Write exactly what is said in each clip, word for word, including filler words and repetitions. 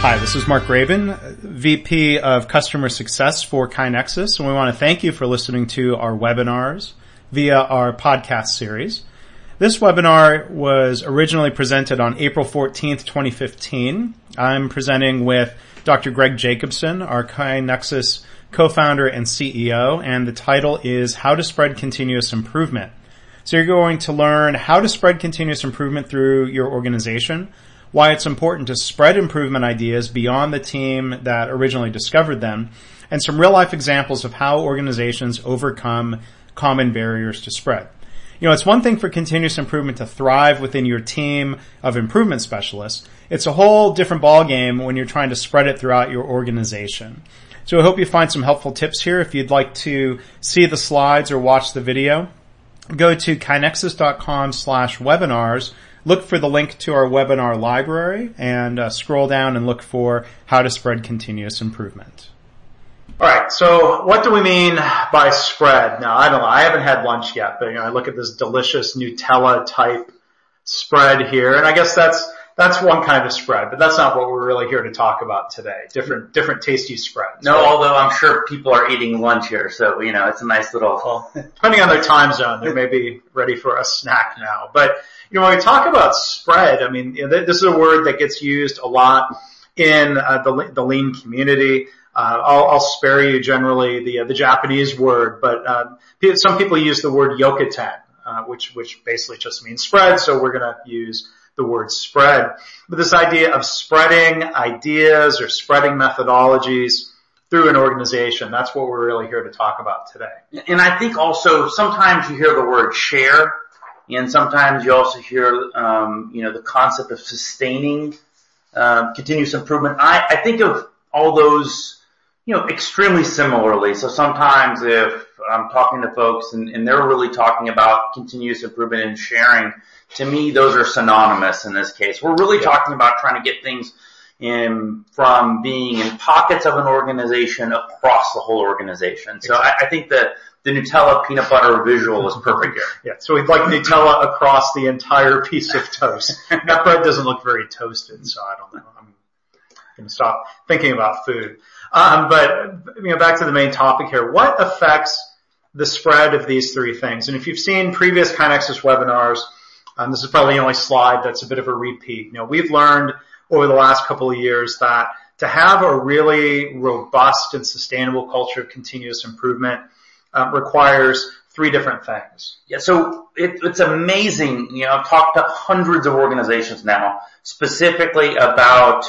Hi, this is Mark Raven, V P of Customer Success for KaiNexus, and we want to thank you for listening to our webinars via our podcast series. This webinar was originally presented on April fourteenth, twenty fifteen. I'm presenting with Doctor Greg Jacobson, our KaiNexus co-founder and C E O, and the title is How to Spread Continuous Improvement. So you're going to learn how to spread continuous improvement through your organization, why it's important to spread improvement ideas beyond the team that originally discovered them, and some real-life examples of how organizations overcome common barriers to spread. You know, it's one thing for continuous improvement to thrive within your team of improvement specialists. It's a whole different ballgame when you're trying to spread it throughout your organization. So I hope you find some helpful tips here. If you'd like to see the slides or watch the video, go to kainexus.com slash webinars. Look for the link to our webinar library and uh, scroll down and look for how to spread continuous improvement. All right, so what do we mean by spread? Now, I don't know. I haven't had lunch yet, but you know, I look at this delicious Nutella-type spread here, and I guess that's that's one kind of spread, but that's not what we're really here to talk about today, different different tasty spreads. No, right? Although I'm sure people are eating lunch here, so you know it's a nice little... Depending on their time zone, they may be ready for a snack now, but... You know, when we talk about spread, I mean, you know, this is a word that gets used a lot in uh, the, the Lean community. Uh, I'll, I'll spare you generally the uh, the Japanese word, but uh, some people use the word yokoten, uh, which which basically just means spread. So we're going to use the word spread. But this idea of spreading ideas or spreading methodologies through an organization, that's what we're really here to talk about today. And I think also sometimes you hear the word share. And sometimes you also hear, um, you know, the concept of sustaining um, continuous improvement. I, I think of all those, you know, extremely similarly. So sometimes if I'm talking to folks and, and they're really talking about continuous improvement and sharing, to me those are synonymous in this case. We're really yeah. talking about trying to get things in from being in pockets of an organization across the whole organization. So exactly. I, I think that the Nutella peanut butter visual is perfect here. Yeah, so we'd like Nutella across the entire piece of toast. That bread doesn't look very toasted, so I don't know. I'm going to stop thinking about food. Um, but you know, back to the main topic here. What affects the spread of these three things? And if you've seen previous KaiNexus webinars, um, this is probably the only slide that's a bit of a repeat. You know, we've learned over the last couple of years that to have a really robust and sustainable culture of continuous improvement Um, requires three different things. Yeah, so it, it's amazing. You know, I've talked to hundreds of organizations now specifically about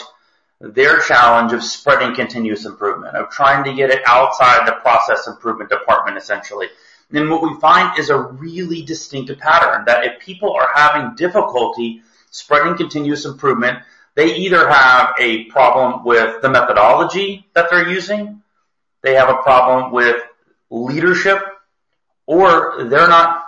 their challenge of spreading continuous improvement, of trying to get it outside the process improvement department essentially. And what we find is a really distinctive pattern that if people are having difficulty spreading continuous improvement, they either have a problem with the methodology that they're using, they have a problem with leadership, or they're not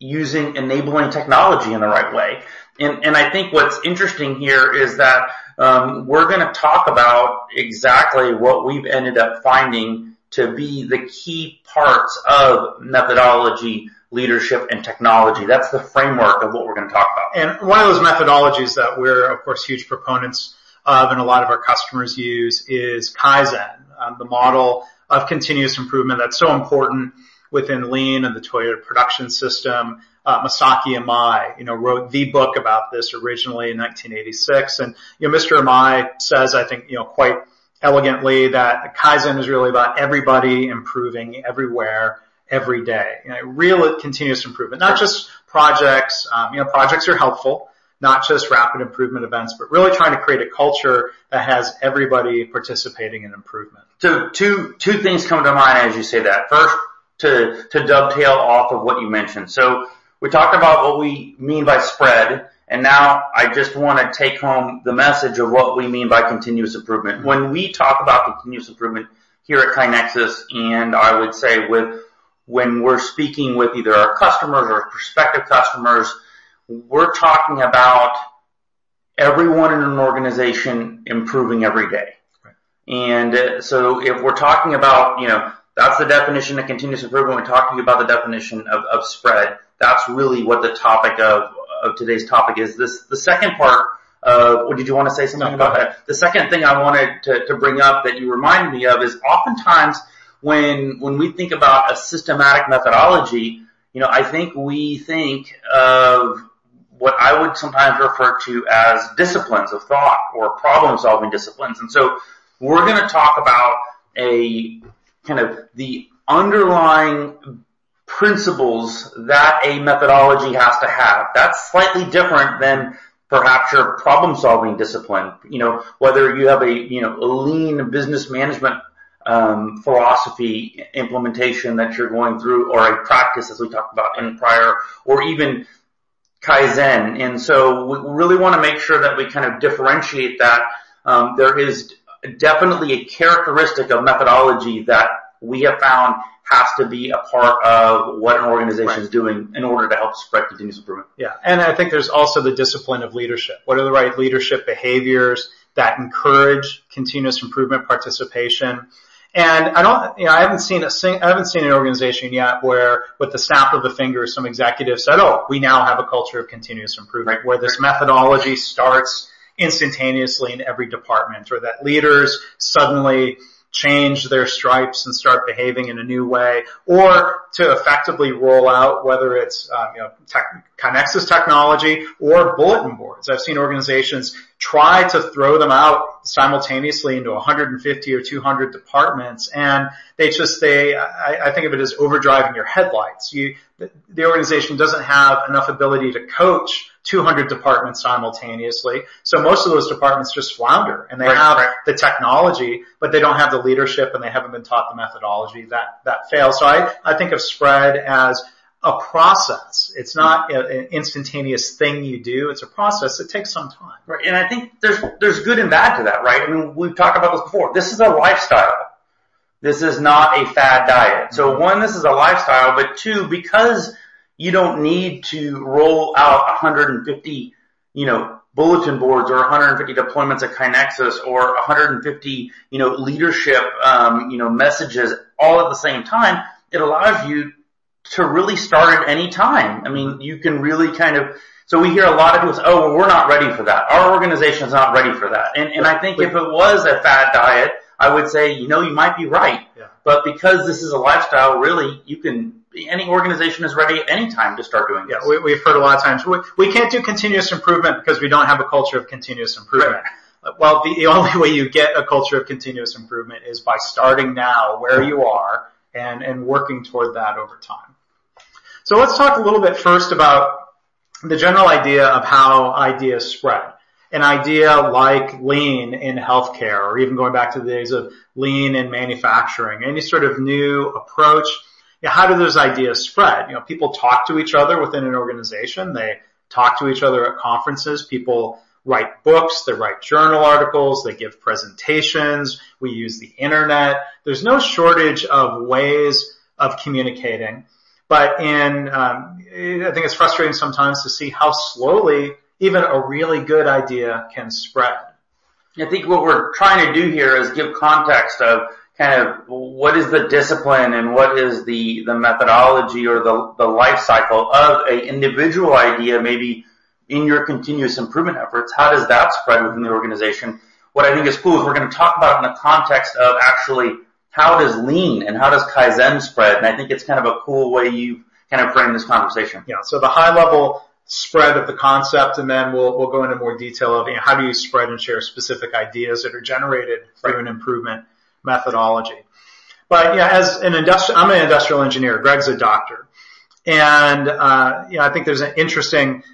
using enabling technology in the right way. And, and I think what's interesting here is that um, we're going to talk about exactly what we've ended up finding to be the key parts of methodology, leadership, and technology. That's the framework of what we're going to talk about. And one of those methodologies that we're, of course, huge proponents of and a lot of our customers use is Kaizen, um, the model of continuous improvement that's so important within Lean and the Toyota production system. Uh, Masaaki Imai, you know, wrote the book about this originally in nineteen eighty-six. And, you know, Mister Imai says, I think, you know, quite elegantly that Kaizen is really about everybody improving everywhere, every day. You know, real continuous improvement, not just projects. Um, you know, projects are helpful, not just rapid improvement events, but really trying to create a culture that has everybody participating in improvement. So two two things come to mind as you say that. First, to, to dovetail off of what you mentioned. So we talked about what we mean by spread, and now I just want to take home the message of what we mean by continuous improvement. When we talk about continuous improvement here at KaiNexus, and I would say with when we're speaking with either our customers or prospective customers, we're talking about everyone in an organization improving every day. Right. And uh, so if we're talking about, you know, that's the definition of continuous improvement. We're talking about the definition of, of spread. That's really what the topic of, of today's topic is. This, the second part Uh, or did you want to say something no, about that? The second thing I wanted to, to bring up that you reminded me of is oftentimes when when we think about a systematic methodology, you know, I think we think of what I would sometimes refer to as disciplines of thought or problem-solving disciplines. And so we're going to talk about a kind of the underlying principles that a methodology has to have. That's slightly different than perhaps your problem-solving discipline. You know, whether you have a, you know, a lean business management um, philosophy implementation that you're going through, or a practice, as we talked about in prior, or even Kaizen. And so we really want to make sure that we kind of differentiate that. Um, there is definitely a characteristic of methodology that we have found has to be a part of what an organization right. is doing in order to help spread continuous improvement. Yeah, and I think there's also the discipline of leadership. What are the right leadership behaviors that encourage continuous improvement participation? And I don't, you know, I haven't seen a sing, I haven't seen an organization yet where, with the snap of a finger, some executive said, "Oh, we now have a culture of continuous improvement," right. where this methodology starts instantaneously in every department, or that leaders suddenly change their stripes and start behaving in a new way, or to effectively roll out, whether it's um, you know, tech, KaiNexus technology or bulletin boards. I've seen organizations try to throw them out simultaneously into one hundred fifty or two hundred departments, and they just they I, I think of it as overdriving your headlights. You the, the organization doesn't have enough ability to coach two hundred departments simultaneously. So most of those departments just flounder, and they right, have right. the technology, but they don't have the leadership, and they haven't been taught the methodology that, that fails. So I, I think of spread as a process. It's not a, an instantaneous thing you do. It's a process. It takes some time. Right. And I think there's, there's good and bad to that, right? I mean, we've talked about this before. This is a lifestyle. This is not a fad diet. So one, this is a lifestyle, but two, because you don't need to roll out one hundred fifty, you know, bulletin boards or one hundred fifty deployments at KaiNexus or one hundred fifty, you know, leadership, um, you know, messages all at the same time. It allows you to really start at any time. I mean, you can really kind of, so we hear a lot of people say, oh, well, we're not ready for that. Our organization's not ready for that. And, and I think if it was a fad diet, I would say, you know, you might be right. Yeah. But because this is a lifestyle, really, you can, any organization is ready at any time to start doing this. Yeah, we, we've heard a lot of times, we, we can't do continuous improvement because we don't have a culture of continuous improvement. Right. Well, the, the only way you get a culture of continuous improvement is by starting now where you are and, and working toward that over time. So let's talk a little bit first about the general idea of how ideas spread. An idea like lean in healthcare, or even going back to the days of lean in manufacturing, any sort of new approach, you know, how do those ideas spread? You know, people talk to each other within an organization. They talk to each other at conferences. People write books. They write journal articles. They give presentations. We use the internet. There's no shortage of ways of communicating. But in, um, I think it's frustrating sometimes to see how slowly even a really good idea can spread. I think what we're trying to do here is give context of kind of what is the discipline and what is the, the methodology or the, the life cycle of an individual idea, maybe in your continuous improvement efforts. How does that spread within the organization? What I think is cool is we're going to talk about it in the context of actually how does lean and how does Kaizen spread? And I think it's kind of a cool way you kind of frame this conversation. Yeah, so the high level spread of the concept, and then we'll we'll go into more detail of, you know, how do you spread and share specific ideas that are generated through an improvement methodology. But yeah, as an industrial, I'm an industrial engineer. Greg's a doctor, and uh, you know, I think there's an interesting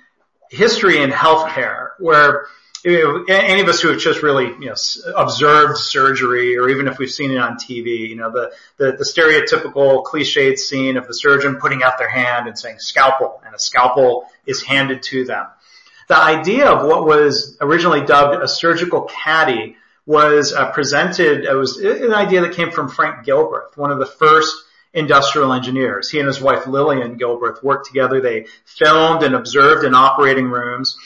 history in healthcare where, you know, any of us who have just really, you know, observed surgery, or even if we've seen it on T V, you know, the, the, the stereotypical cliched scene of the surgeon putting out their hand and saying scalpel, and a scalpel is handed to them. The idea of what was originally dubbed a surgical caddy was uh, presented, it was an idea that came from Frank Gilbreth, one of the first industrial engineers. He and his wife Lillian Gilbreth worked together. They filmed and observed in operating rooms.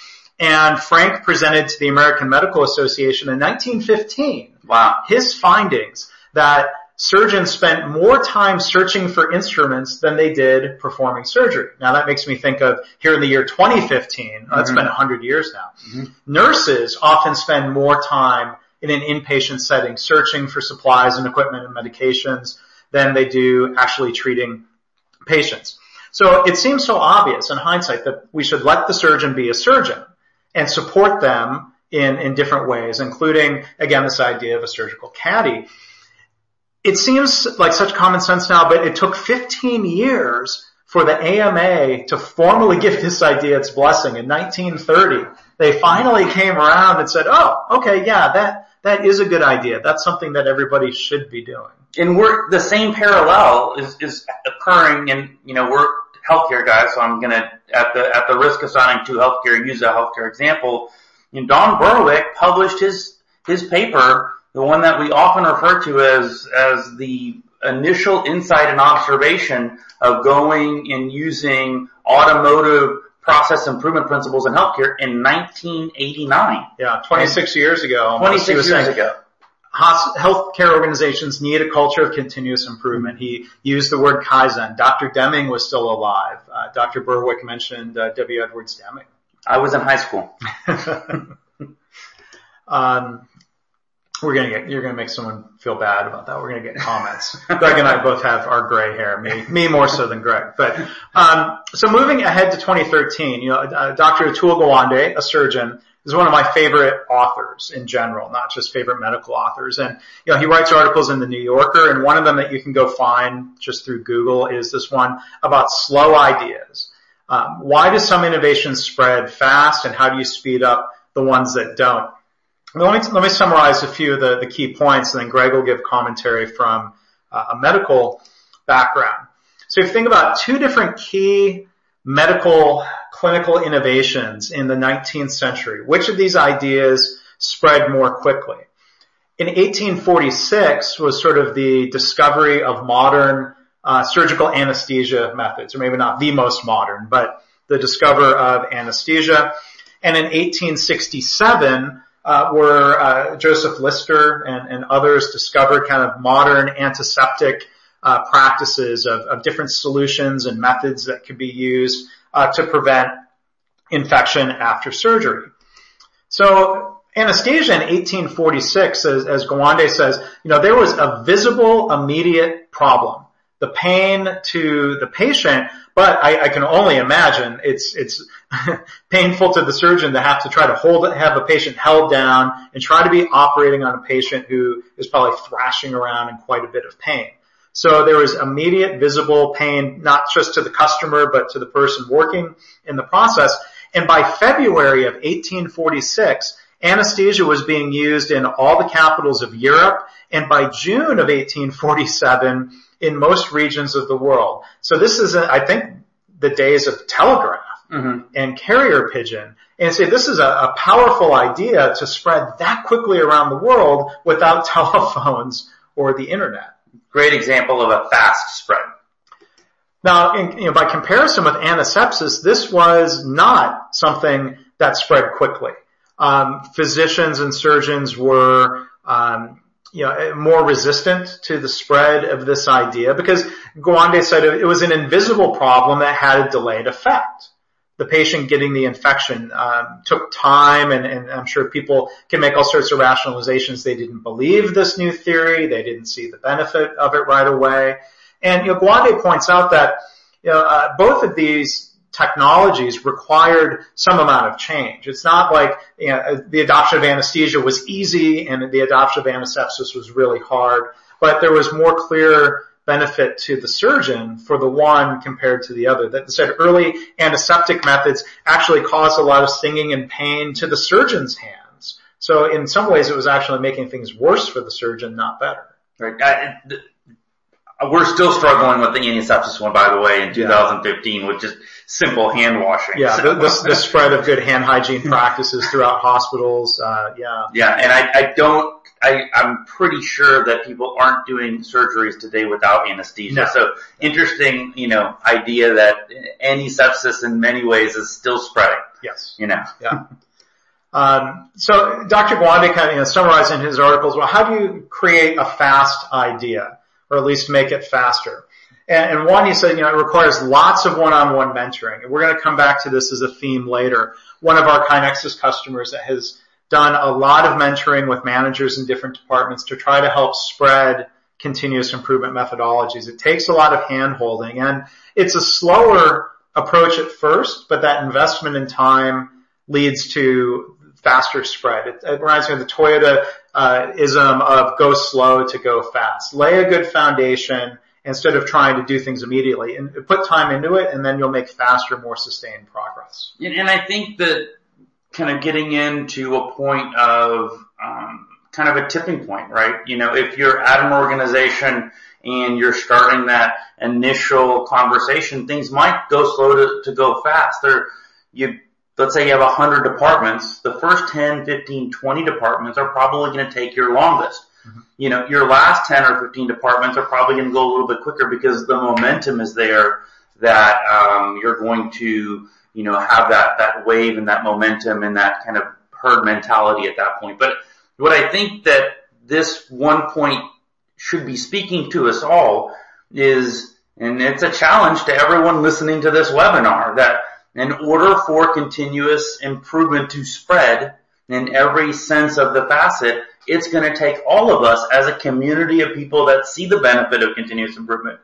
And Frank presented to the American Medical Association in nineteen fifteen wow. his findings that surgeons spent more time searching for instruments than they did performing surgery. Now, that makes me think of here in the year twenty fifteen. Oh, that's mm-hmm. been one hundred years now. Mm-hmm. Nurses often spend more time in an inpatient setting searching for supplies and equipment and medications than they do actually treating patients. So it seems so obvious in hindsight that we should let the surgeon be a surgeon and support them in, in different ways, including, again, this idea of a surgical caddy. It seems like such common sense now, but it took fifteen years for the A M A to formally give this idea its blessing. In nineteen thirty, they finally came around and said, oh, okay, yeah, that, that is a good idea. That's something that everybody should be doing. And we're, the same parallel is, is occurring in, you know, we're healthcare guys, so I'm gonna, at the, at the risk of sounding too healthcare, use a healthcare example. You know, Don Berwick published his, his paper, the one that we often refer to as, as the initial insight and observation of going and using automotive process improvement principles in healthcare in nineteen eighty-nine. Yeah, twenty-six years ago. twenty-six years ago. Healthcare organizations need a culture of continuous improvement. He used the word Kaizen. Doctor Deming was still alive. Uh, Doctor Berwick mentioned uh, W. Edwards Deming. I was in high school. um, We're gonna get. You're gonna make someone feel bad about that. We're gonna get comments. Greg and I both have our gray hair. Me, me more so than Greg. But um, so moving ahead to twenty thirteen, you know, uh, Doctor Atul Gawande, a surgeon, is one of my favorite authors in general, not just favorite medical authors. And you know, he writes articles in the New Yorker, and one of them that you can go find just through Google is this one about slow ideas. Um, why do some innovations spread fast, and how do you speed up the ones that don't? Let me, let me summarize a few of the, the key points, and then Greg will give commentary from uh, a medical background. So if you think about two different key medical clinical innovations in the nineteenth century, which of these ideas spread more quickly? In eighteen forty-six was sort of the discovery of modern uh, surgical anesthesia methods, or maybe not the most modern, but the discoverer of anesthesia. And in eighteen sixty-seven... Uh, were uh, Joseph Lister and, and others discovered kind of modern antiseptic uh, practices of, of different solutions and methods that could be used uh, to prevent infection after surgery. So anesthesia in eighteen forty-six, as, as Gawande says, you know, there was a visible, immediate problem, the pain to the patient. But I, I can only imagine it's it's painful to the surgeon to have to try to hold it, have a patient held down and try to be operating on a patient who is probably thrashing around in quite a bit of pain. So there was immediate visible pain, not just to the customer, but to the person working in the process. And by February of eighteen forty-six, anesthesia was being used in all the capitals of Europe, and by June of eighteen forty-seven, in most regions of the world. So this is, a, I think, the days of telegraph mm-hmm. and carrier pigeon. And say this is a, a powerful idea to spread that quickly around the world without telephones or the internet. Great example of a fast spread. Now, in, you know, by comparison with antisepsis, this was not something that spread quickly. Um, physicians and surgeons were... Um, you know, more resistant to the spread of this idea because Gawande said it was an invisible problem that had a delayed effect. The patient getting the infection um, took time, and, and I'm sure people can make all sorts of rationalizations. They didn't believe this new theory. They didn't see the benefit of it right away. And you know, Gawande points out that you know, uh, both of these technologies required some amount of change. It's not like you know, the adoption of anesthesia was easy and the adoption of antisepsis was really hard, but there was more clear benefit to the surgeon for the one compared to the other. That said, early antiseptic methods actually caused a lot of stinging and pain to the surgeon's hands. So in some ways it was actually making things worse for the surgeon, not better. Right. I, th- We're still struggling with the antisepsis one, by the way, in two thousand fifteen, yeah. with just simple hand washing. Yeah, the, the, the spread of good hand hygiene practices throughout hospitals. Uh, yeah, yeah, and I, I don't. I, I'm pretty sure that people aren't doing surgeries today without anesthesia. No. So interesting, you know, idea that antisepsis in many ways is still spreading. Yes, you know. Yeah. Um, so Doctor Gawande kind of you know, summarized in his articles. Well, how do you create a fast idea? or at least make it faster. And, and one, you said, you know, it requires lots of one-on-one mentoring. And we're going to come back to this as a theme later. One of our KaiNexus customers that has done a lot of mentoring with managers in different departments to try to help spread continuous improvement methodologies. It takes a lot of hand-holding, and it's a slower approach at first, but that investment in time leads to faster spread. It, it reminds me of the Toyota uh, ism of go slow to go fast. Lay a good foundation instead of trying to do things immediately, and put time into it, and then you'll make faster, more sustained progress. And I think that kind of getting into a point of um, kind of a tipping point, right? You know, if you're at an organization and you're starting that initial conversation, things might go slow to, to go fast. There, you, let's say you have one hundred departments. The first ten, fifteen, twenty departments are probably going to take your longest. Mm-hmm. You know, your last ten or fifteen departments are probably going to go a little bit quicker because the momentum is there that um, you're going to, you know, have that, that wave and that momentum and that kind of herd mentality at that point. But what I think that this one point should be speaking to us all is, and it's a challenge to everyone listening to this webinar, that in order for continuous improvement to spread in every sense of the facet, it's going to take all of us as a community of people that see the benefit of continuous improvement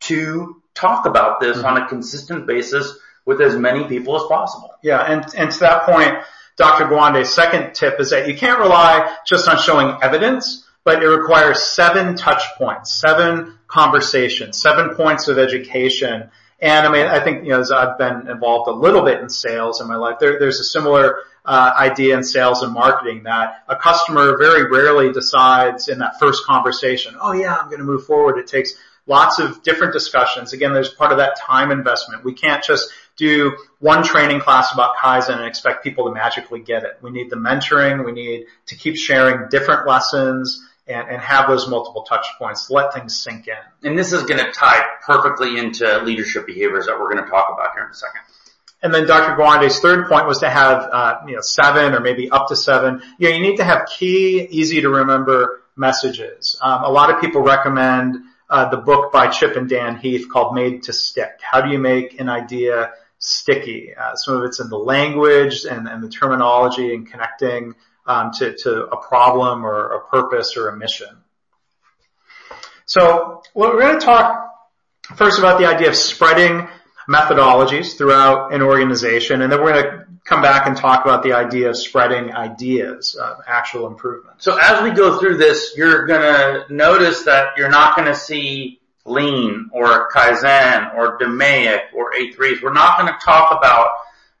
to talk about this on a consistent basis with as many people as possible. Yeah, and, and to that point, Doctor Gawande's second tip is that you can't rely just on showing evidence, but it requires seven touch points, seven conversations, seven points of education. And I mean, I think, you know, as I've been involved a little bit in sales in my life, there, there's a similar uh, idea in sales and marketing that a customer very rarely decides in that first conversation, oh yeah, I'm going to move forward. It takes lots of different discussions. Again, there's part of that time investment. We can't just do one training class about Kaizen and expect people to magically get it. We need the mentoring. We need to keep sharing different lessons and, and have those multiple touch points to let things sink in. And this is going to tie perfectly into leadership behaviors that we're going to talk about here in a second. And then Doctor Gawande's third point was to have uh, you know, seven or maybe up to seven. You know, you need to have key, easy-to-remember messages. Um, a lot of people recommend Uh, the book by Chip and Dan Heath called Made to Stick. How do you make an idea sticky? Uh, some of it's in the language and, and the terminology and connecting um, to, to a problem or a purpose or a mission. So well, we're going to talk first about the idea of spreading methodologies throughout an organization, and then we're going to come back and talk about the idea of spreading ideas of actual improvement. So as we go through this, you're going to notice that you're not going to see Lean or Kaizen or D M A I C or A threes. We're not going to talk about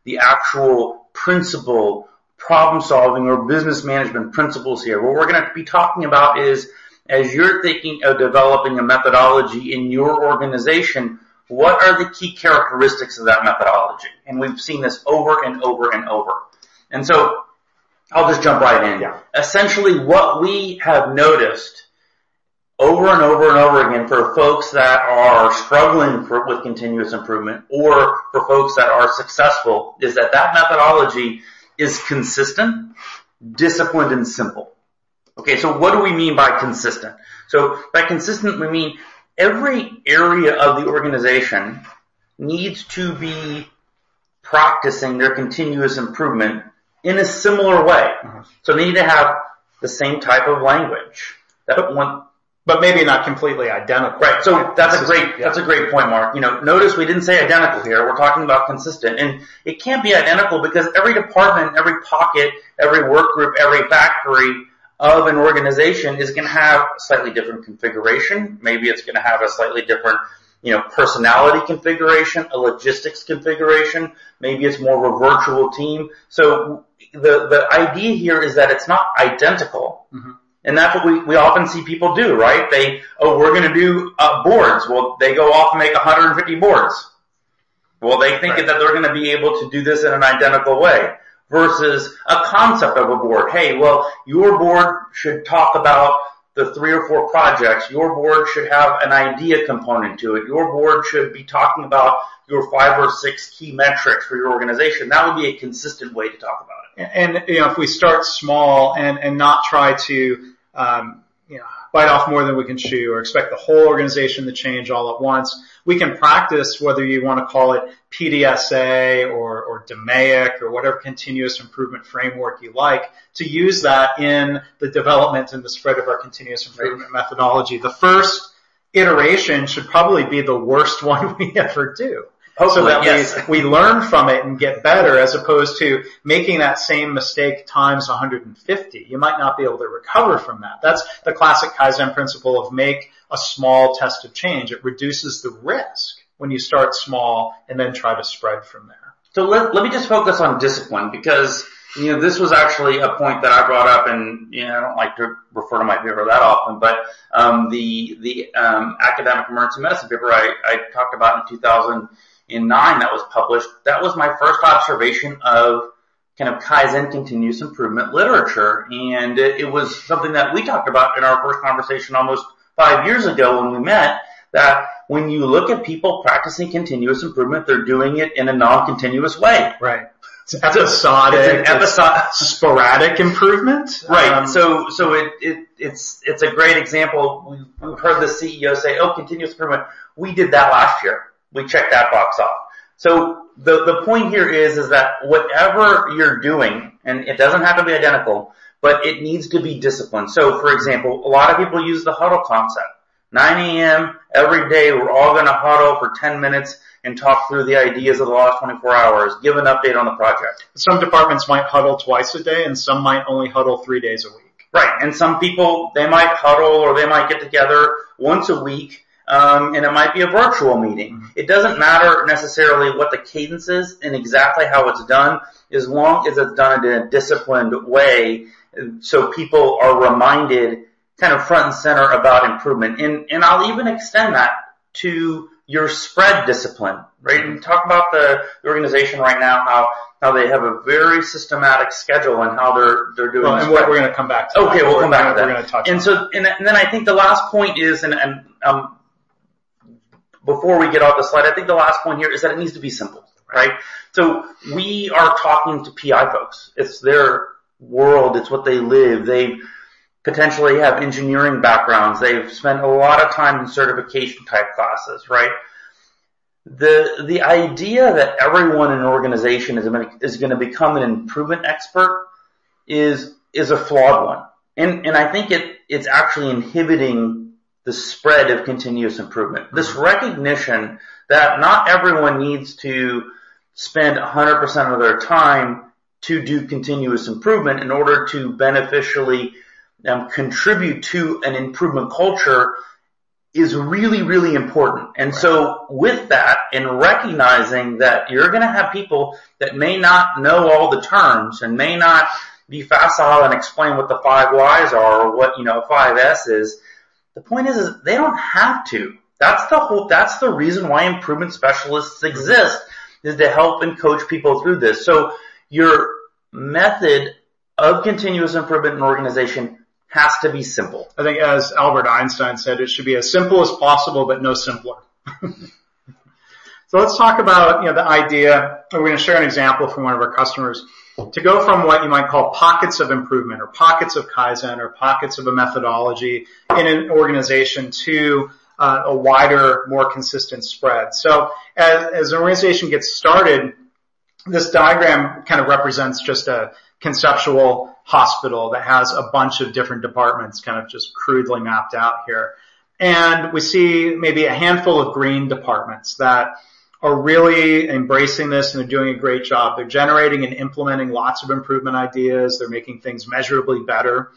the actual principle, problem solving, or business management principles here. What we're going to be talking about is, as you're thinking of developing a methodology in your organization, what are the key characteristics of that methodology? And we've seen this over and over and over. And so I'll just jump right in. Yeah. Essentially, what we have noticed over and over and over again for folks that are struggling for, with continuous improvement, or for folks that are successful, is that that methodology is consistent, disciplined, and simple. Okay, so what do we mean by consistent? So by consistent, we mean every area of the organization needs to be practicing their continuous improvement in a similar way. Mm-hmm. So they need to have the same type of language. That but, one, but maybe not completely identical. Right. So that's a great, yeah. that's a great point, Mark. You know, notice we didn't say identical here. We're talking about consistent. And it can't be identical because every department, every pocket, every work group, every factory of an organization is going to have a slightly different configuration. Maybe it's going to have a slightly different, you know, personality configuration, a logistics configuration. Maybe it's more of a virtual team. So the, the idea here is that it's not identical. Mm-hmm. And that's what we, we often see people do, right? They, oh, we're going to do uh, boards. Well, they go off and make one hundred fifty boards. Well, they think right. that they're going to be able to do this in an identical way. Versus a concept of a board. Hey, well, your board should talk about the three or four projects. Your board should have an idea component to it. Your board should be talking about your five or six key metrics for your organization. That would be a consistent way to talk about it. And, and you know, if we start small and, and not try to, um, you know, bite off more than we can chew or expect the whole organization to change all at once. We can practice, whether you want to call it P D S A or, or D M A I C or whatever continuous improvement framework you like, to use that in the development and the spread of our continuous improvement methodology. The first iteration should probably be the worst one we ever do. Hopefully, so that yes. we, we learn from it and get better, as opposed to making that same mistake times one hundred fifty. You might not be able to recover from that. That's the classic Kaizen principle of make a small test of change. It reduces the risk when you start small and then try to spread from there. So let, let me just focus on discipline, because you know this was actually a point that I brought up, and you know I don't like to refer to my paper that often, but um, the the um, academic emergency medicine paper I, I talked about in two thousand nine that was published, that was my first observation of kind of Kaizen continuous improvement literature. And it, it was something that we talked about in our first conversation almost five years ago when we met, that when you look at people practicing continuous improvement, they're doing it in a non-continuous way. Right. It's episodic. It's an episodic. It's sporadic improvement. Right. Um, so so it, it it's it's a great example. We've heard the C E O say, oh, continuous improvement, we did that last year. We check that box off. So the the point here is is that whatever you're doing, and it doesn't have to be identical, but it needs to be disciplined. So, for example, a lot of people use the huddle concept. nine a.m. every day, we're all going to huddle for ten minutes and talk through the ideas of the last twenty-four hours, give an update on the project. Some departments might huddle twice a day, and some might only huddle three days a week. Right, and some people, they might huddle or they might get together once a week. Um, and it might be a virtual meeting. It doesn't matter necessarily what the cadence is and exactly how it's done, as long as it's done in a disciplined way, so people are reminded kind of front and center about improvement. And, and I'll even extend that to your spread discipline, right? And talk about the organization right now, how how they have a very systematic schedule and how they're they're doing. Well, and what we're going to come back to. Okay, that. we'll we're come back gonna, to that. We're going to touch. And so, and, and then I think the last point is, and and um. Before we get off the slide, I think the last point here is that it needs to be simple, right? So we are talking to P I folks. It's their world. It's what they live. They potentially have engineering backgrounds. They've spent a lot of time in certification type classes, right? The the idea that everyone in an organization is is going to become an improvement expert is is a flawed one, and and I think it it's actually inhibiting the spread of continuous improvement. This recognition that not everyone needs to spend one hundred percent of their time to do continuous improvement in order to beneficially um, contribute to an improvement culture is really, really important. And right. So with that, and recognizing that you're going to have people that may not know all the terms and may not be facile and explain what the five whys are or what, you know, five S is, the point is, is they don't have to. That's the whole, that's the reason why improvement specialists exist, is to help and coach people through this. So your method of continuous improvement in organization has to be simple. I think, as Albert Einstein said, it should be as simple as possible, but no simpler. So let's talk about, you know, the idea. We're going to share an example from one of our customers. To go from what you might call pockets of improvement or pockets of Kaizen or pockets of a methodology in an organization to uh, a wider, more consistent spread. So as, as an organization gets started, this diagram kind of represents just a conceptual hospital that has a bunch of different departments kind of just crudely mapped out here. And we see maybe a handful of green departments that are really embracing this, and they're doing a great job. They're generating and implementing lots of improvement ideas. They're making things measurably better.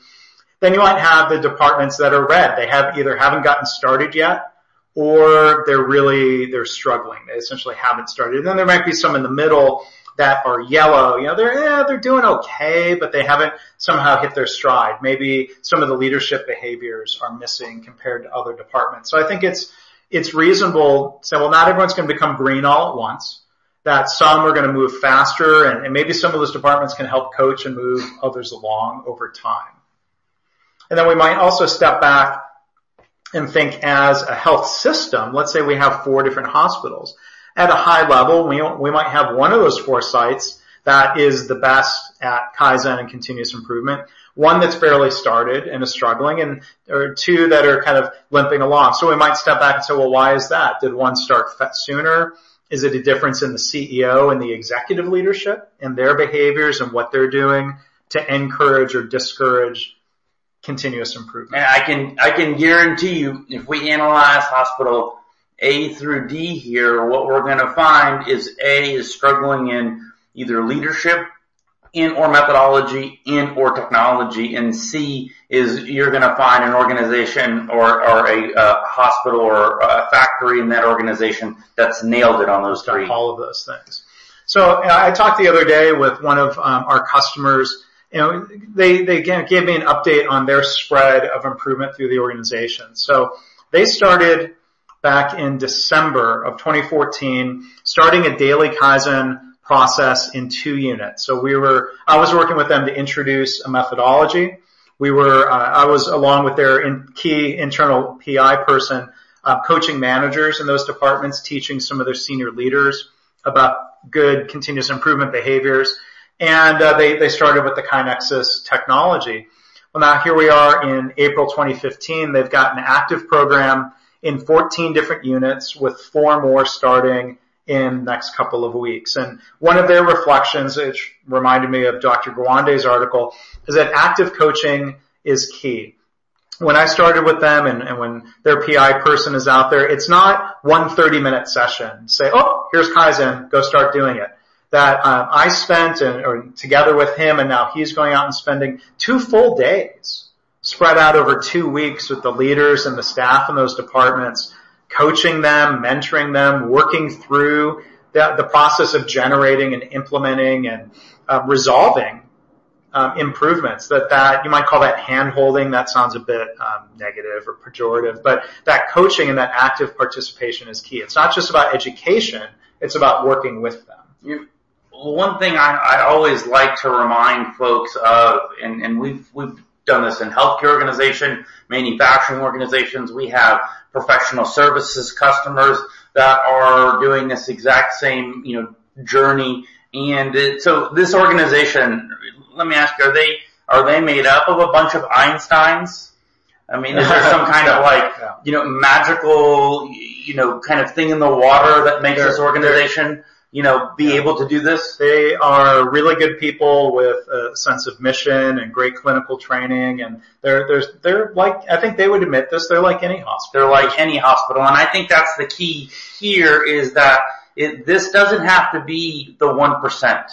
Then you might have the departments that are red. They have either haven't gotten started yet, or they're really, they're struggling. They essentially haven't started. And then there might be some in the middle that are yellow. You know, they're, yeah, they're doing okay, but they haven't somehow hit their stride. Maybe some of the leadership behaviors are missing compared to other departments. So I think it's, It's reasonable to say, well, not everyone's going to become green all at once, that some are going to move faster, and, and maybe some of those departments can help coach and move others along over time. And then we might also step back and think as a health system. Let's say we have four different hospitals. At a high level, we, we might have one of those four sites that is the best at Kaizen and continuous improvement. One that's barely started and is struggling, and or two that are kind of limping along. So we might step back and say, well, why is that? Did one start sooner? Is it a difference in the C E O and the executive leadership and their behaviors and what they're doing to encourage or discourage continuous improvement? And I can, I can guarantee you, if we analyze hospital A through D here, what we're going to find is A is struggling in either leadership in or methodology in or technology, and C is you're going to find an organization or, or a uh, hospital or a factory in that organization that's nailed it on those three. All of those things. So I talked the other day with one of um, our customers. You know, they, they gave me an update on their spread of improvement through the organization. So they started back in December of twenty fourteen, starting a daily Kaizen process in two units. So we were, I was working with them to introduce a methodology. We were, uh, I was along with their in, key internal P I person, uh, coaching managers in those departments, teaching some of their senior leaders about good continuous improvement behaviors. And uh, they, they started with the KaiNexus technology. Well, now here we are in April twenty fifteen. They've got an active program in fourteen different units with four more starting in the next couple of weeks. And one of their reflections, which reminded me of Doctor Gawande's article, is that active coaching is key. When I started with them and, and when their P I person is out there, it's not one thirty-minute session. Say, oh, here's Kaizen, go start doing it. That um, I spent, and, or together with him, and now he's going out and spending two full days spread out over two weeks with the leaders and the staff in those departments, coaching them, mentoring them, working through the, the process of generating and implementing and uh, resolving um, improvements. That that you might call that hand-holding. That sounds a bit um, negative or pejorative, but that coaching and that active participation is key. It's not just about education. It's about working with them. You, one thing I, I always like to remind folks of, and, and we've we've done this in healthcare organization, manufacturing organizations. We have professional services customers that are doing this exact same, you know, journey. And it, so this organization, let me ask, are they, are they made up of a bunch of Einsteins? I mean, is there some kind of like, yeah. you know, magical, you know, kind of thing in the water that makes they're, this organization, you know, be yeah. able to do this? They are really good people with a sense of mission and great clinical training, and they're, they're, they're like, I think they would admit this, they're like any hospital. They're like any hospital, and I think that's the key here is that it, this doesn't have to be the one percent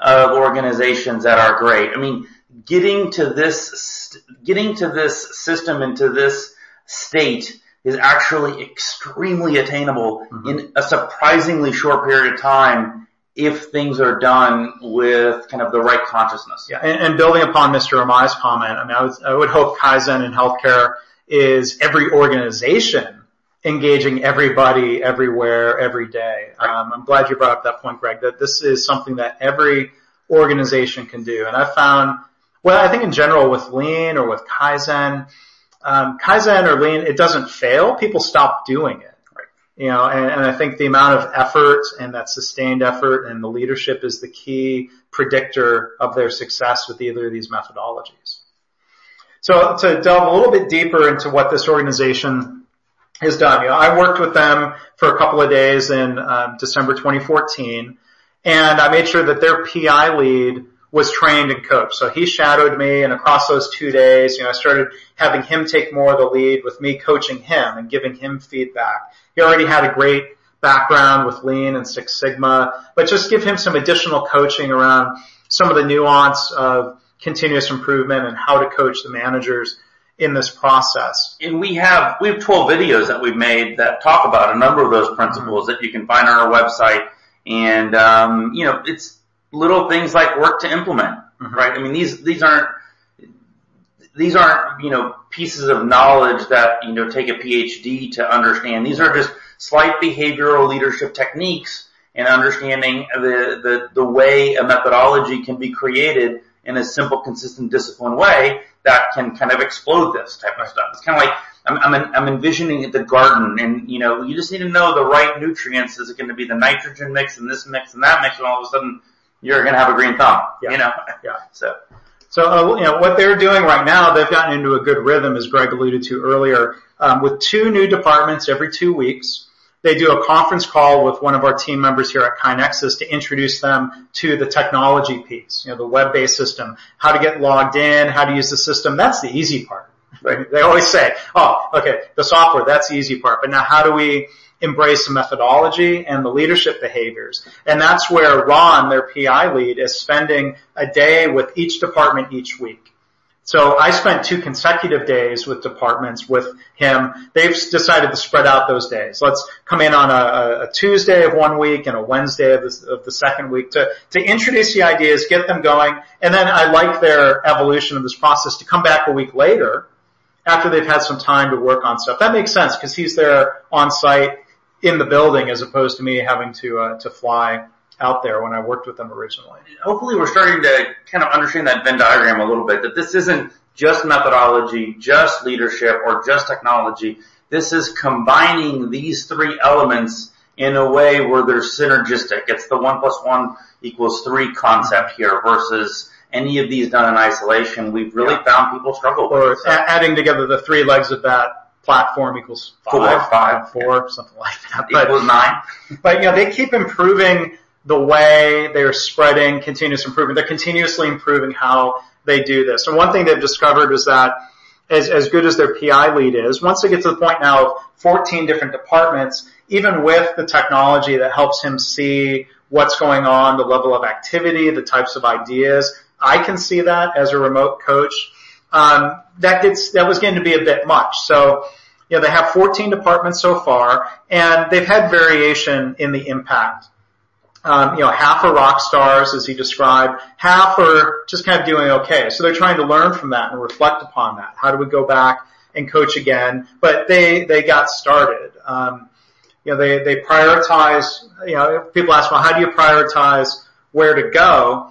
of organizations that are great. I mean, getting to this, getting to this system and to this state is actually extremely attainable mm-hmm. in a surprisingly short period of time if things are done with kind of the right consciousness. Yeah, and, and building upon Mister Imai's comment, I mean, I would, I would hope Kaizen in healthcare is every organization engaging everybody, everywhere, every day. Right. Um, I'm glad you brought up that point, Greg, that this is something that every organization can do. And I found, well, I think in general with Lean or with Kaizen, Um, Kaizen or Lean, it doesn't fail. People stop doing it, right? You know, and, and I think the amount of effort and that sustained effort and the leadership is the key predictor of their success with either of these methodologies. So to delve a little bit deeper into what this organization has done, you know, I worked with them for a couple of days in um, December twenty fourteen, and I made sure that their P I lead was trained and coached. So he shadowed me, and across those two days, you know, I started having him take more of the lead with me coaching him and giving him feedback. He already had a great background with Lean and Six Sigma, but just give him some additional coaching around some of the nuance of continuous improvement and how to coach the managers in this process. And we have, we have twelve videos that we've made that talk about a number of those principles mm-hmm. that you can find on our website. And, um, you know, it's, little things like work to implement, mm-hmm. right? I mean, these, these aren't, these aren't, you know, pieces of knowledge that, you know, take a P H D to understand. These are just slight behavioral leadership techniques and understanding the, the, the way a methodology can be created in a simple, consistent, disciplined way that can kind of explode this type of stuff. It's kind of like, I'm, I'm, I'm envisioning the garden, and, you know, you just need to know the right nutrients. Is it going to be the nitrogen mix and this mix and that mix? And all of a sudden, you're going to have a green thumb, yeah. you know? Yeah. So, so uh, you know, what they're doing right now, they've gotten into a good rhythm, as Greg alluded to earlier, um, with two new departments every two weeks. They do a conference call with one of our team members here at KaiNexus to introduce them to the technology piece, you know, the web-based system, how to get logged in, how to use the system. That's the easy part. Right? They always say, oh, okay, the software, that's the easy part. But now how do we embrace the methodology and the leadership behaviors? And that's where Ron, their P I lead, is spending a day with each department each week. So I spent two consecutive days with departments with him. They've decided to spread out those days. Let's come in on a, a Tuesday of one week and a Wednesday of the, of the second week to, to introduce the ideas, get them going, and then I like their evolution of this process to come back a week later after they've had some time to work on stuff. That makes sense because he's there on site in the building as opposed to me having to uh, to fly out there when I worked with them originally. Hopefully we're starting to kind of understand that Venn diagram a little bit, that this isn't just methodology, just leadership, or just technology. This is combining these three elements in a way where they're synergistic. It's the one plus one equals three concept here versus any of these done in isolation. We've really yeah. found people struggle or with it. So. Adding together the three legs of that platform equals five, four, five, four, yeah. something like that. But, equals nine. But, you know, they keep improving the way they're spreading continuous improvement. They're continuously improving how they do this. And one thing they've discovered is that as, as good as their P I lead is, once they get to the point now of fourteen different departments, even with the technology that helps him see what's going on, the level of activity, the types of ideas, I can see that as a remote coach. Um, that gets, that was going to be a bit much. So, you know, they have fourteen departments so far, and they've had variation in the impact. Um, you know, half are rock stars, as he described, half are just kind of doing okay. So they're trying to learn from that and reflect upon that. How do we go back and coach again? But they, they got started. Um, you know, they, they prioritize, you know, people ask, well, how do you prioritize where to go?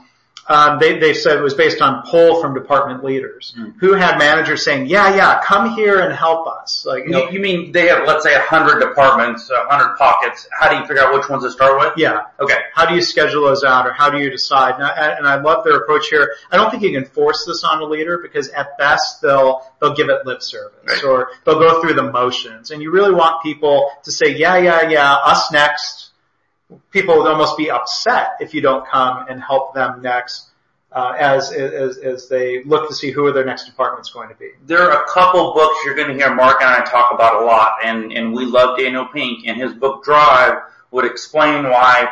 Um, they, they said it was based on poll from department leaders mm. who had managers saying, yeah, yeah, come here and help us. Like, you, you, know, you mean they have, let's say, one hundred departments, one hundred pockets. How do you figure out which ones to start with? Yeah. Okay. How do you schedule those out, or how do you decide? And I, and I love their approach here. I don't think you can force this on a leader, because at best they'll they'll give it lip service right. or they'll go through the motions. And you really want people to say, yeah, yeah, yeah, us next. People would almost be upset if you don't come and help them next uh, as, as as they look to see who are their next department's going to be. There are a couple books you're going to hear Mark and I talk about a lot, and, and we love Daniel Pink, and his book Drive would explain why,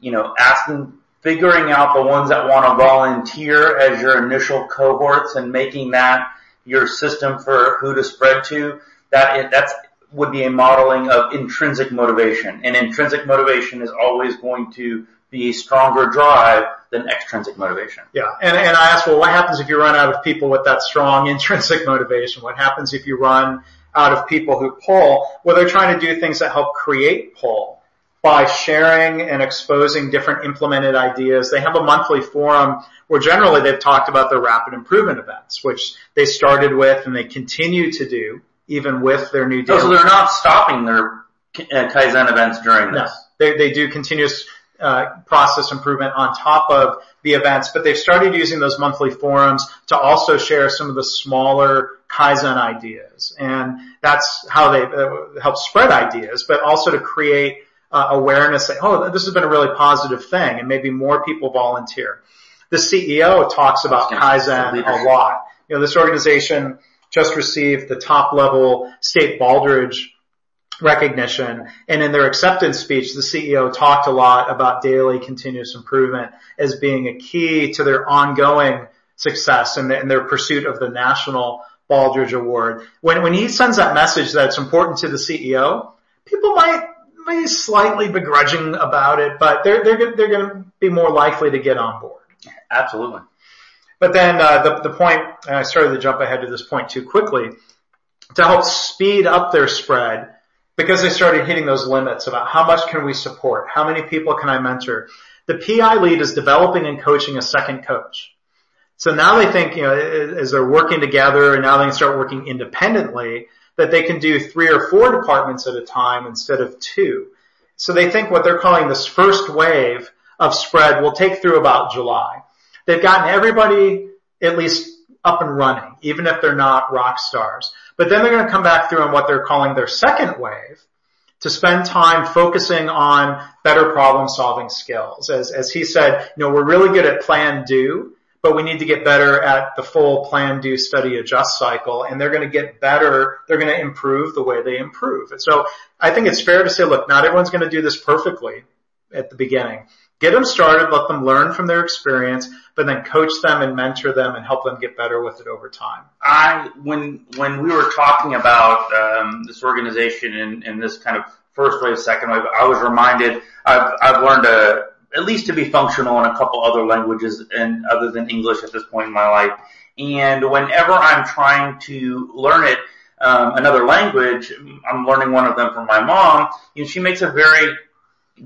you know, asking, figuring out the ones that want to volunteer as your initial cohorts and making that your system for who to spread to, that that's would be a modeling of intrinsic motivation. And intrinsic motivation is always going to be a stronger drive than extrinsic motivation. Yeah, and, and I asked, well, what happens if you run out of people with that strong intrinsic motivation? What happens if you run out of people who pull? Well, they're trying to do things that help create pull by sharing and exposing different implemented ideas. They have a monthly forum where generally they've talked about their rapid improvement events, which they started with and they continue to do even with their new deal. No, so they're not stopping their Kaizen events during this. No, they, they do continuous uh, process improvement on top of the events, but they've started using those monthly forums to also share some of the smaller Kaizen ideas. And that's how they uh, help spread ideas, but also to create uh, awareness that, oh, this has been a really positive thing, and maybe more people volunteer. The C E O talks about Kaizen a lot. You know, this organization just received the top-level state Baldrige recognition, and in their acceptance speech, the C E O talked a lot about daily continuous improvement as being a key to their ongoing success and their pursuit of the national Baldrige Award. When, when he sends that message that it's important to the C E O, people might be slightly begrudging about it, but they're, they're, they're going to be more likely to get on board. Absolutely. But then uh, the, the point, and I started to jump ahead to this point too quickly, to help speed up their spread, because they started hitting those limits about how much can we support, how many people can I mentor. The P I lead is developing and coaching a second coach. So now they think, you know, as they're working together and now they can start working independently, that they can do three or four departments at a time instead of two. So they think what they're calling this first wave of spread will take through about July. They've gotten everybody at least up and running, even if they're not rock stars. But then they're going to come back through on what they're calling their second wave to spend time focusing on better problem-solving skills. As, as he said, you know, we're really good at plan, do, but we need to get better at the full plan, do, study, adjust cycle, and they're going to get better. They're going to improve the way they improve. And so I think it's fair to say, look, not everyone's going to do this perfectly at the beginning. Get them started, let them learn from their experience, but then coach them and mentor them and help them get better with it over time. I, when, when we were talking about, um, this organization and, and this kind of first wave, second wave, I was reminded, I've, I've learned a, at least to be functional in a couple other languages and other than English at this point in my life. And whenever I'm trying to learn it, um, another language, I'm learning one of them from my mom, and she makes a very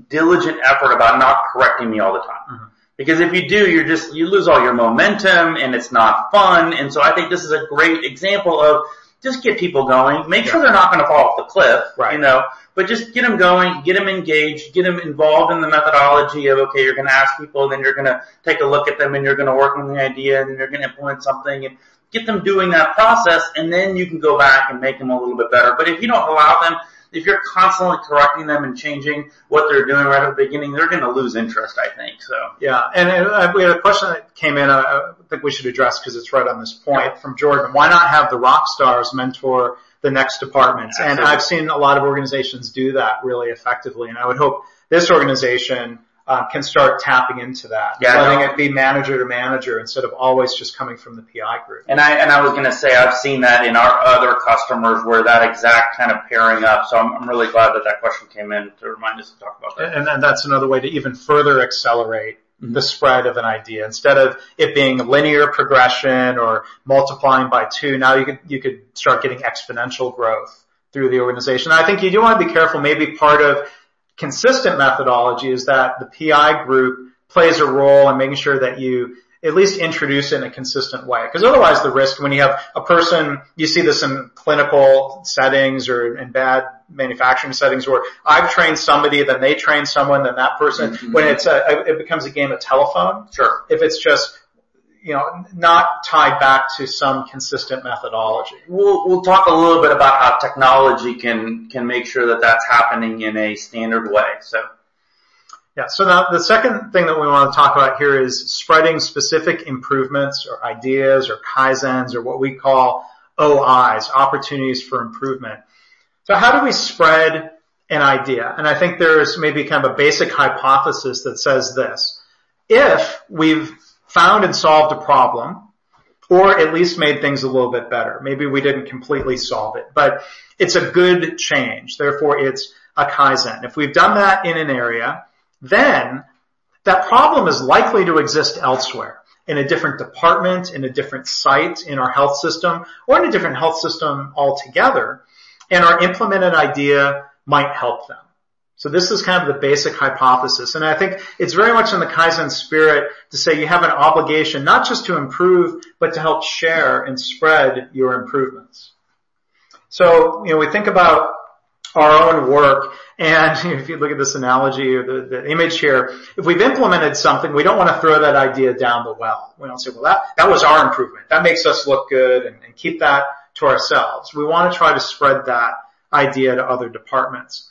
diligent effort about not correcting me all the time. Mm-hmm. Because if you do, you're just, you lose all your momentum and it's not fun. And so I think this is a great example of just get people going. Make yeah. sure they're not going to fall off the cliff, right. you know, but just get them going, get them engaged, get them involved in the methodology of, okay, you're going to ask people, and then you're going to take a look at them, and you're going to work on the idea, and then you're going to implement something, and get them doing that process, and then you can go back and make them a little bit better. But if you don't allow them, if you're constantly correcting them and changing what they're doing right at the beginning, they're going to lose interest, I think. So yeah, and, and we had a question that came in. I think we should address because it's right on this point yeah. from Jordan. Why not have the rock stars mentor the next departments? Absolutely. And I've seen a lot of organizations do that really effectively, and I would hope this organization uh, can start tapping into that, yeah, letting no. it be manager to manager instead of always just coming from the P I group. And I and I was going to say I've seen that in our other customers where that exact kind of pairing up. So I'm, I'm really glad that that question came in to remind us to talk about that. And, and that's another way to even further accelerate the spread of an idea. Instead of it being linear progression or multiplying by two, now you could you could start getting exponential growth through the organization. I think you do want to be careful. Maybe part of consistent methodology is that the P I group plays a role in making sure that you at least introduce it in a consistent way. Because otherwise the risk when you have a person, you see this in clinical settings or in bad manufacturing settings where I've trained somebody, then they train someone, then that person, mm-hmm. when it's a, it becomes a game of telephone. Sure. If it's just, you know, not tied back to some consistent methodology. We'll, we'll talk a little bit about how technology can, can make sure that that's happening in a standard way. So. Yeah, so now the second thing that we want to talk about here is spreading specific improvements or ideas or Kaizens or what we call O Is, opportunities for improvement. So how do we spread an idea? And I think there's maybe kind of a basic hypothesis that says this. If we've found and solved a problem, or at least made things a little bit better, maybe we didn't completely solve it, but it's a good change, therefore it's a Kaizen. If we've done that in an area, then that problem is likely to exist elsewhere, in a different department, in a different site, in our health system, or in a different health system altogether, and our implemented idea might help them. So this is kind of the basic hypothesis, and I think it's very much in the Kaizen spirit to say you have an obligation not just to improve, but to help share and spread your improvements. So, you know, we think about our own work, and if you look at this analogy or the, the image here, if we've implemented something, we don't want to throw that idea down the well. We don't say, well, that, that was our improvement. That makes us look good, and, and keep that to ourselves. We want to try to spread that idea to other departments.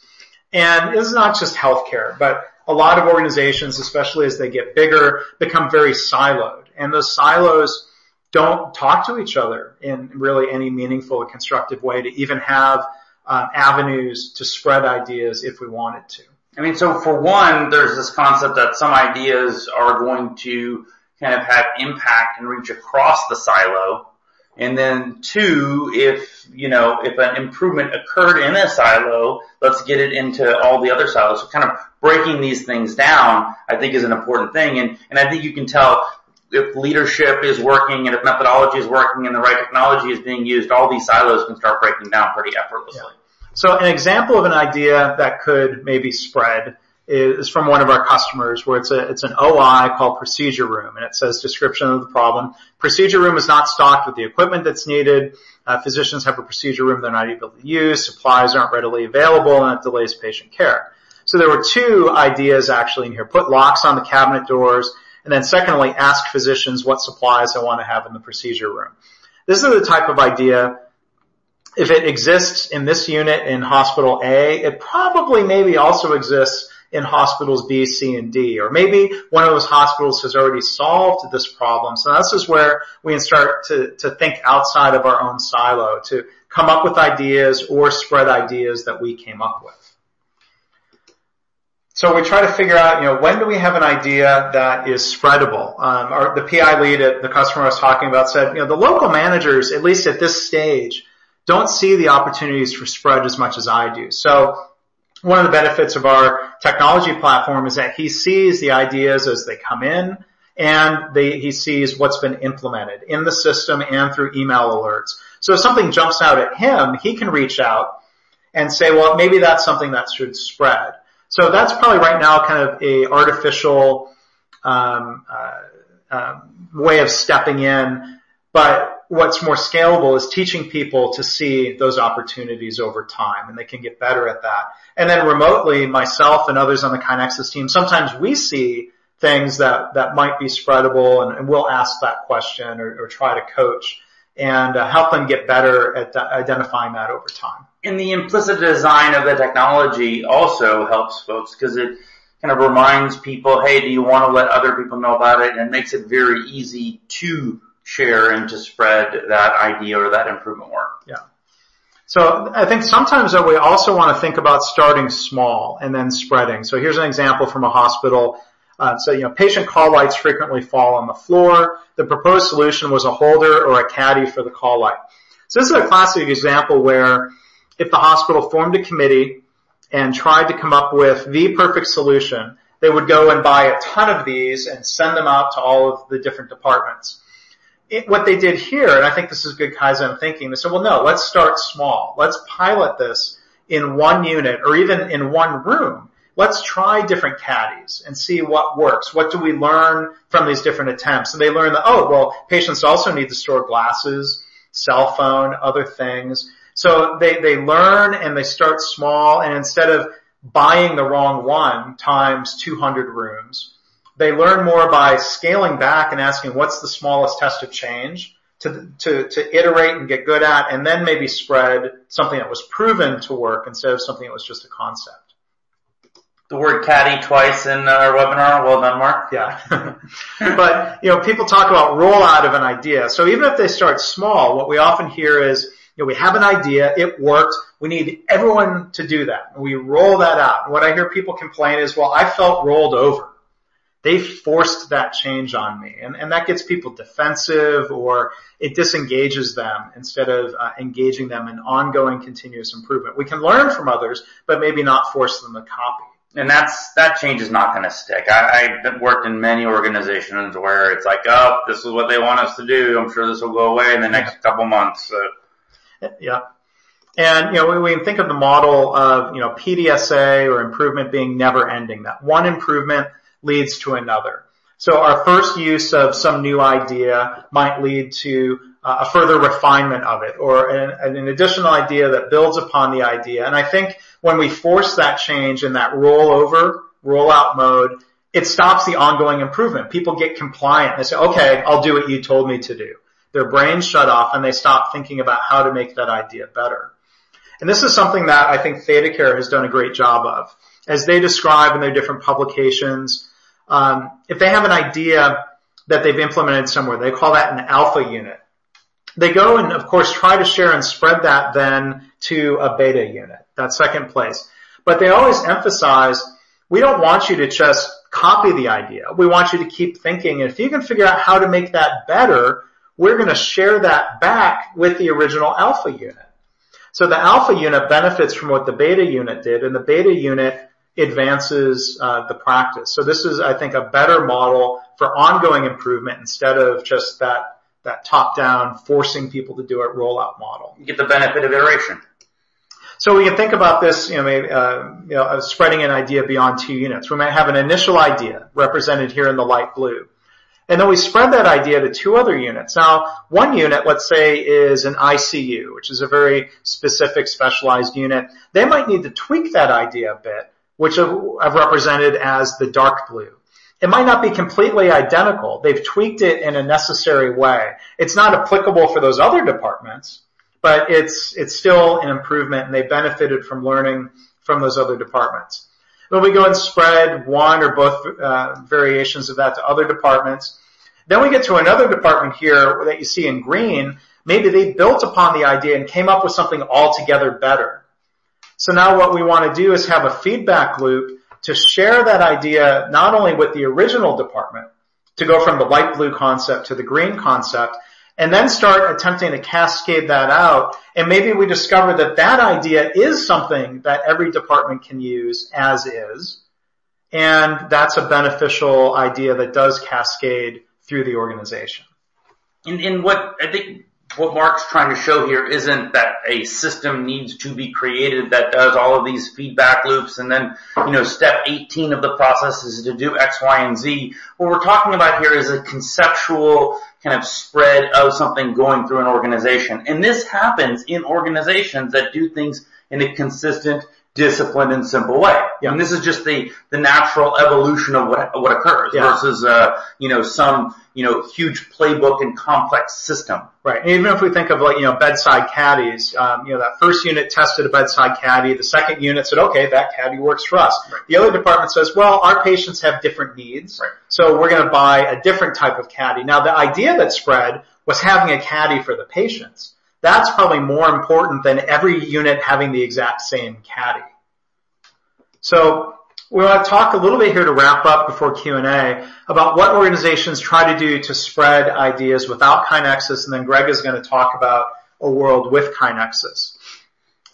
And this is not just healthcare, but a lot of organizations, especially as they get bigger, become very siloed, and those silos don't talk to each other in really any meaningful or constructive way to even have Um, avenues to spread ideas if we wanted to. I mean, so for one, there's this concept that some ideas are going to kind of have impact and reach across the silo. And then two, if, you know, if an improvement occurred in a silo, let's get it into all the other silos. So kind of breaking these things down, I think, is an important thing. And, and I think you can tell if leadership is working and if methodology is working and the right technology is being used, all these silos can start breaking down pretty effortlessly. Yeah. So an example of an idea that could maybe spread is from one of our customers where it's a, it's an O I called Procedure Room, and it says description of the problem. Procedure Room is not stocked with the equipment that's needed. Uh, physicians have a procedure room they're not able to use. Supplies aren't readily available, and it delays patient care. So there were two ideas actually in here. Put locks on the cabinet doors, and then secondly, ask physicians what supplies I want to have in the procedure room. This is the type of idea, if it exists in this unit in hospital A, it probably maybe also exists in hospitals B, C, and D, or maybe one of those hospitals has already solved this problem. So this is where we start to, to think outside of our own silo, to come up with ideas or spread ideas that we came up with. So we try to figure out, you know, when do we have an idea that is spreadable? Um, our, the P I lead at the customer I was talking about said, you know, the local managers, at least at this stage, don't see the opportunities for spread as much as I do. So one of the benefits of our technology platform is that he sees the ideas as they come in, and they, he sees what's been implemented in the system and through email alerts. So if something jumps out at him, he can reach out and say, well, maybe that's something that should spread. So that's probably right now kind of a artificial um, uh, um, way of stepping in, but what's more scalable is teaching people to see those opportunities over time, and they can get better at that. And then remotely, myself and others on the KaiNexus team, sometimes we see things that, that might be spreadable, and, and we'll ask that question or, or try to coach and uh, help them get better at that, identifying that over time. And the implicit design of the technology also helps folks, because it kind of reminds people, hey, do you want to let other people know about it? And it makes it very easy to share and to spread that idea or that improvement work. Yeah. So I think sometimes that we also want to think about starting small and then spreading. So here's an example from a hospital. Uh, so, you know, patient call lights frequently fall on the floor. The proposed solution was a holder or a caddy for the call light. So this is a classic example where if the hospital formed a committee and tried to come up with the perfect solution, they would go and buy a ton of these and send them out to all of the different departments. It, what they did here, and I think this is good Kaizen thinking, they said, well, no, let's start small. Let's pilot this in one unit or even in one room. Let's try different caddies and see what works. What do we learn from these different attempts? And they learned that, oh, well, patients also need to store glasses, cell phone, other things. So they, they learn and they start small, and instead of buying the wrong one times two hundred rooms, they learn more by scaling back and asking what's the smallest test of change to, to, to iterate and get good at, and then maybe spread something that was proven to work instead of something that was just a concept. The word caddy twice in our webinar. Well done, Mark. Yeah. But, you know, people talk about rollout of an idea. So even if they start small, what we often hear is, you know, we have an idea, it worked, we need everyone to do that. We roll that out. And what I hear people complain is, well, I felt rolled over. They forced that change on me, and, and that gets people defensive, or it disengages them instead of uh, engaging them in ongoing continuous improvement. We can learn from others, but maybe not force them to copy. And that's that change is not going to stick. I, I've worked in many organizations where it's like, oh, this is what they want us to do. I'm sure this will go away in the next couple months. So. Yeah. And, you know, we can think of the model of, you know, P D S A or improvement being never ending, that one improvement leads to another. So our first use of some new idea might lead to uh, a further refinement of it, or an, an additional idea that builds upon the idea. And I think when we force that change in that rollover, rollout mode, it stops the ongoing improvement. People get compliant. They say, okay, I'll do what you told me to do. Their brains shut off, and they stop thinking about how to make that idea better. And this is something that I think ThetaCare has done a great job of. As they describe in their different publications, Um, if they have an idea that they've implemented somewhere, they call that an alpha unit. They go and, of course, try to share and spread that then to a beta unit, that second place. But they always emphasize, we don't want you to just copy the idea. We want you to keep thinking. And if you can figure out how to make that better, we're going to share that back with the original alpha unit. So the alpha unit benefits from what the beta unit did, and the beta unit advances uh, the practice. So this is, I think, a better model for ongoing improvement instead of just that that top-down forcing people to do it rollout model. You get the benefit of iteration. So we can think about this, you know, maybe, uh, you know, spreading an idea beyond two units. We might have an initial idea represented here in the light blue, and then we spread that idea to two other units. Now, one unit, let's say, is an I C U, which is a very specific, specialized unit. They might need to tweak that idea a bit which I've represented as the dark blue. It might not be completely identical. They've tweaked it in a necessary way. It's not applicable for those other departments, but it's it's still an improvement, and they benefited from learning from those other departments. When we go and spread one or both uh, variations of that to other departments, then we get to another department here that you see in green. Maybe they built upon the idea and came up with something altogether better. So now what we want to do is have a feedback loop to share that idea not only with the original department, to go from the light blue concept to the green concept, and then start attempting to cascade that out. And maybe we discover that that idea is something that every department can use as is, and that's a beneficial idea that does cascade through the organization. And, and what I think what Mark's trying to show here isn't that a system needs to be created that does all of these feedback loops and then, you know, step eighteen of the process is to do X, Y, and Z. What we're talking about here is a conceptual kind of spread of something going through an organization. And this happens in organizations that do things in a consistent, disciplined, and simple way. Yeah. And this is just the, the natural evolution of what, what occurs yeah. versus, uh, you know, some, you know, huge playbook and complex system. Right. And even if we think of like, you know, bedside caddies, um, you know, that first unit tested a bedside caddy. The second unit said, okay, that caddy works for us. Right. The other department says, well, our patients have different needs. Right. So we're going to buy a different type of caddy. Now, the idea that spread was having a caddy for the patients. That's probably more important than every unit having the exact same caddy. So we want to talk a little bit here to wrap up before Q and A about what organizations try to do to spread ideas without KaiNexus, and then Greg is going to talk about a world with KaiNexus.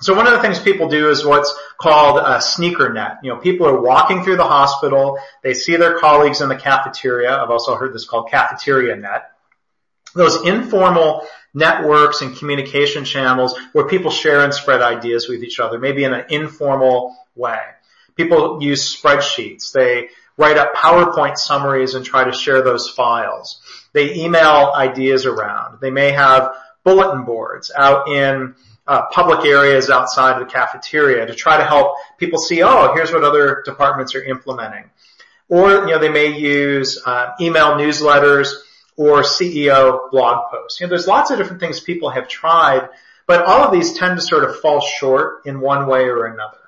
So one of the things people do is what's called a sneaker net. You know, people are walking through the hospital. They see their colleagues in the cafeteria. I've also heard this called cafeteria net. Those informal networks and communication channels where people share and spread ideas with each other, maybe in an informal way. People use spreadsheets. They write up PowerPoint summaries and try to share those files. They email ideas around. They may have bulletin boards out in uh, public areas outside of the cafeteria to try to help people see, oh, here's what other departments are implementing. Or, you know, they may use uh, email newsletters or C E O blog posts. You know, there's lots of different things people have tried, but all of these tend to sort of fall short in one way or another.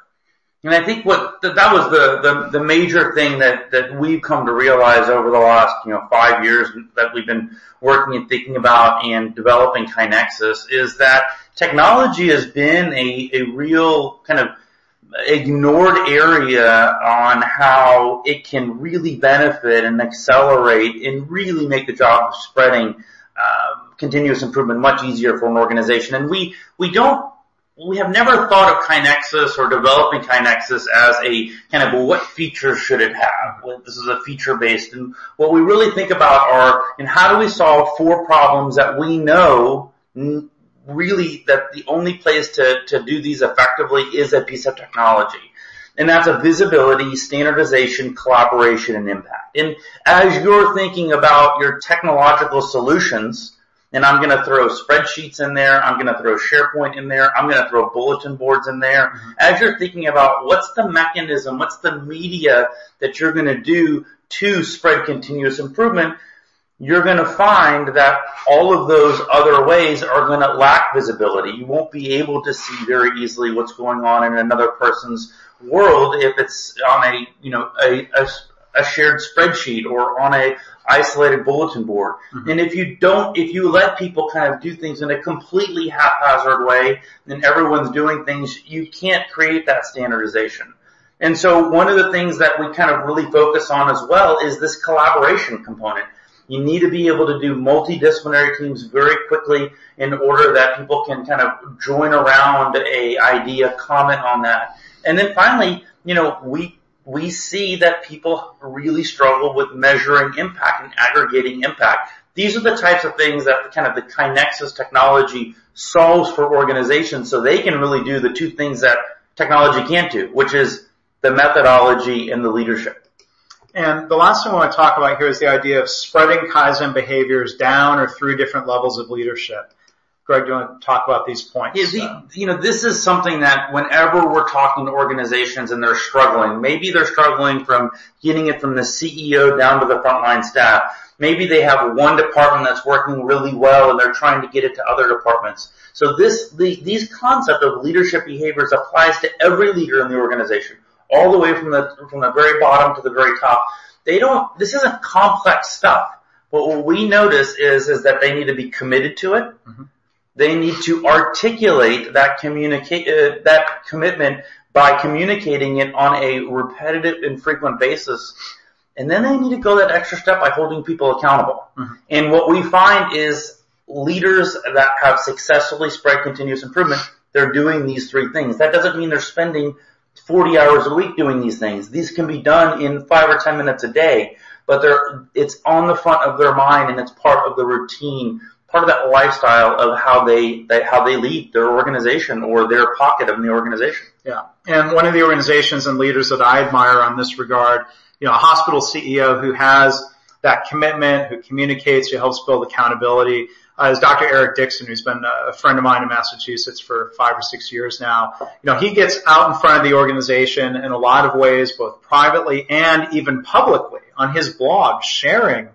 And I think what the, that was the, the the major thing that that we've come to realize over the last, you know, five years that we've been working and thinking about and developing KaiNexus is that technology has been a a real kind of ignored area on how it can really benefit and accelerate and really make the job of spreading uh, continuous improvement much easier for an organization. And we, we don't, we have never thought of KaiNexus or developing KaiNexus as a kind of, well, what features should it have? Well, this is a feature-based. And what we really think about are, and how do we solve four problems that we know n- really that the only place to, to do these effectively is a piece of technology. And that's a visibility, standardization, collaboration, and impact. And as you're thinking about your technological solutions, and I'm going to throw spreadsheets in there, I'm going to throw SharePoint in there, I'm going to throw bulletin boards in there. Mm-hmm. As you're thinking about what's the mechanism, what's the media that you're going to do to spread continuous improvement, you're going to find that all of those other ways are going to lack visibility. You won't be able to see very easily what's going on in another person's world if it's on a, you know, a, a, a shared spreadsheet or on a isolated bulletin board. Mm-hmm. And if you don't, if you let people kind of do things in a completely haphazard way, then everyone's doing things, you can't create that standardization. And so one of the things that we kind of really focus on as well is this collaboration component. You need to be able to do multidisciplinary teams very quickly in order that people can kind of join around a idea, comment on that. And then finally, you know, we we see that people really struggle with measuring impact and aggregating impact. These are the types of things that kind of the KaiNexus technology solves for organizations so they can really do the two things that technology can't do, which is the methodology and the leadership. And the last thing I want to talk about here is the idea of spreading Kaizen behaviors down or through different levels of leadership. Greg, do you want to talk about these points? Yeah, the, um, you know, this is something that whenever we're talking to organizations and they're struggling, maybe they're struggling from getting it from the C E O down to the frontline staff. Maybe they have one department that's working really well and they're trying to get it to other departments. So this, the, these concept of leadership behaviors applies to every leader in the organization, all the way from the, from the very bottom to the very top. They don't, this isn't complex stuff. But what we notice is, is that they need to be committed to it. Mm-hmm. They need to articulate that communicate, uh, that commitment by communicating it on a repetitive and frequent basis. And then they need to go that extra step by holding people accountable. Mm-hmm. And what we find is leaders that have successfully spread continuous improvement, they're doing these three things. That doesn't mean they're spending forty hours a week doing these things. These can be done in five or ten minutes a day, but they're, it's on the front of their mind and it's part of the routine, part of that lifestyle of how they, they how they lead their organization or their pocket of the organization. Yeah. And one of the organizations and leaders that I admire on this regard, you know, a hospital C E O who has that commitment, who communicates, who helps build accountability, uh, is Doctor Eric Dixon, who's been a friend of mine in Massachusetts for five or six years now. You know, he gets out in front of the organization in a lot of ways, both privately and even publicly on his blog, sharing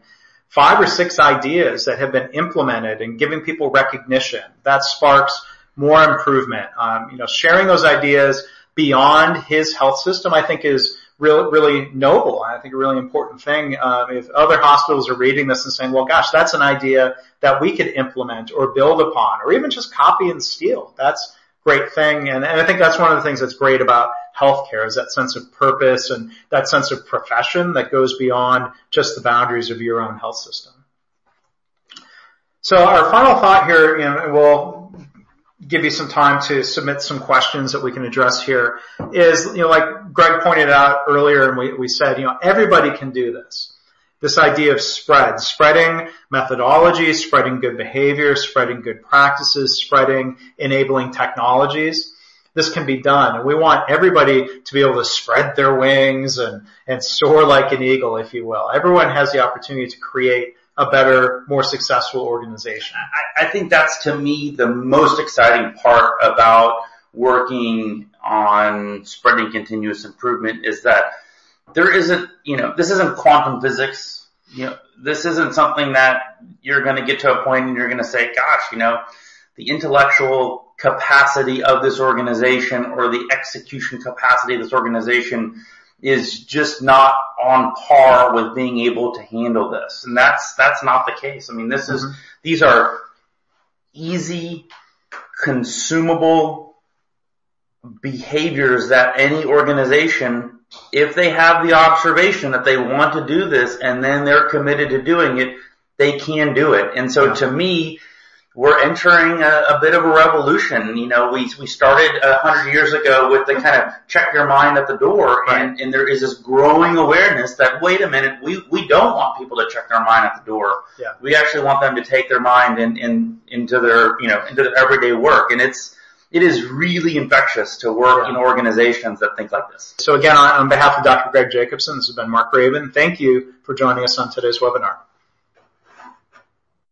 five or six ideas that have been implemented and giving people recognition. That sparks more improvement. Um, you know, sharing those ideas beyond his health system, I think, is really, really noble. I think a really important thing. Um, if other hospitals are reading this and saying, well, gosh, that's an idea that we could implement or build upon or even just copy and steal. That's a great thing. And, and I think that's one of the things that's great about healthcare is that sense of purpose and that sense of profession that goes beyond just the boundaries of your own health system. So our final thought here, you know, we'll give you some time to submit some questions that we can address here is, you know, like Greg pointed out earlier and we, we said, you know, everybody can do this. This idea of spread, spreading methodology, spreading good behavior, spreading good practices, spreading enabling technologies. This can be done, and we want everybody to be able to spread their wings and, and soar like an eagle, if you will. Everyone has the opportunity to create a better, more successful organization. I, I think that's, to me, the most exciting part about working on spreading continuous improvement is that there isn't, you know, this isn't quantum physics. You know, this isn't something that you're going to get to a point and you're going to say, gosh, you know, the intellectual capacity of this organization or the execution capacity of this organization is just not on par with being able to handle this. And that's, that's not the case. I mean, this mm-hmm. is, these are easy, consumable behaviors that any organization, if they have the observation that they want to do this and then they're committed to doing it, they can do it. And so yeah. to me, we're entering a, a bit of a revolution. You know, we we started a hundred years ago with the kind of check your mind at the door, right. and, and there is this growing awareness that, wait a minute, we, we don't want people to check their mind at the door. Yeah. We actually want them to take their mind in, in, into their, you know, into their everyday work. And it's, it is really infectious to work yeah. in organizations that think like this. So again, on, on behalf of Doctor Greg Jacobson, this has been Mark Raven. Thank you for joining us on today's webinar.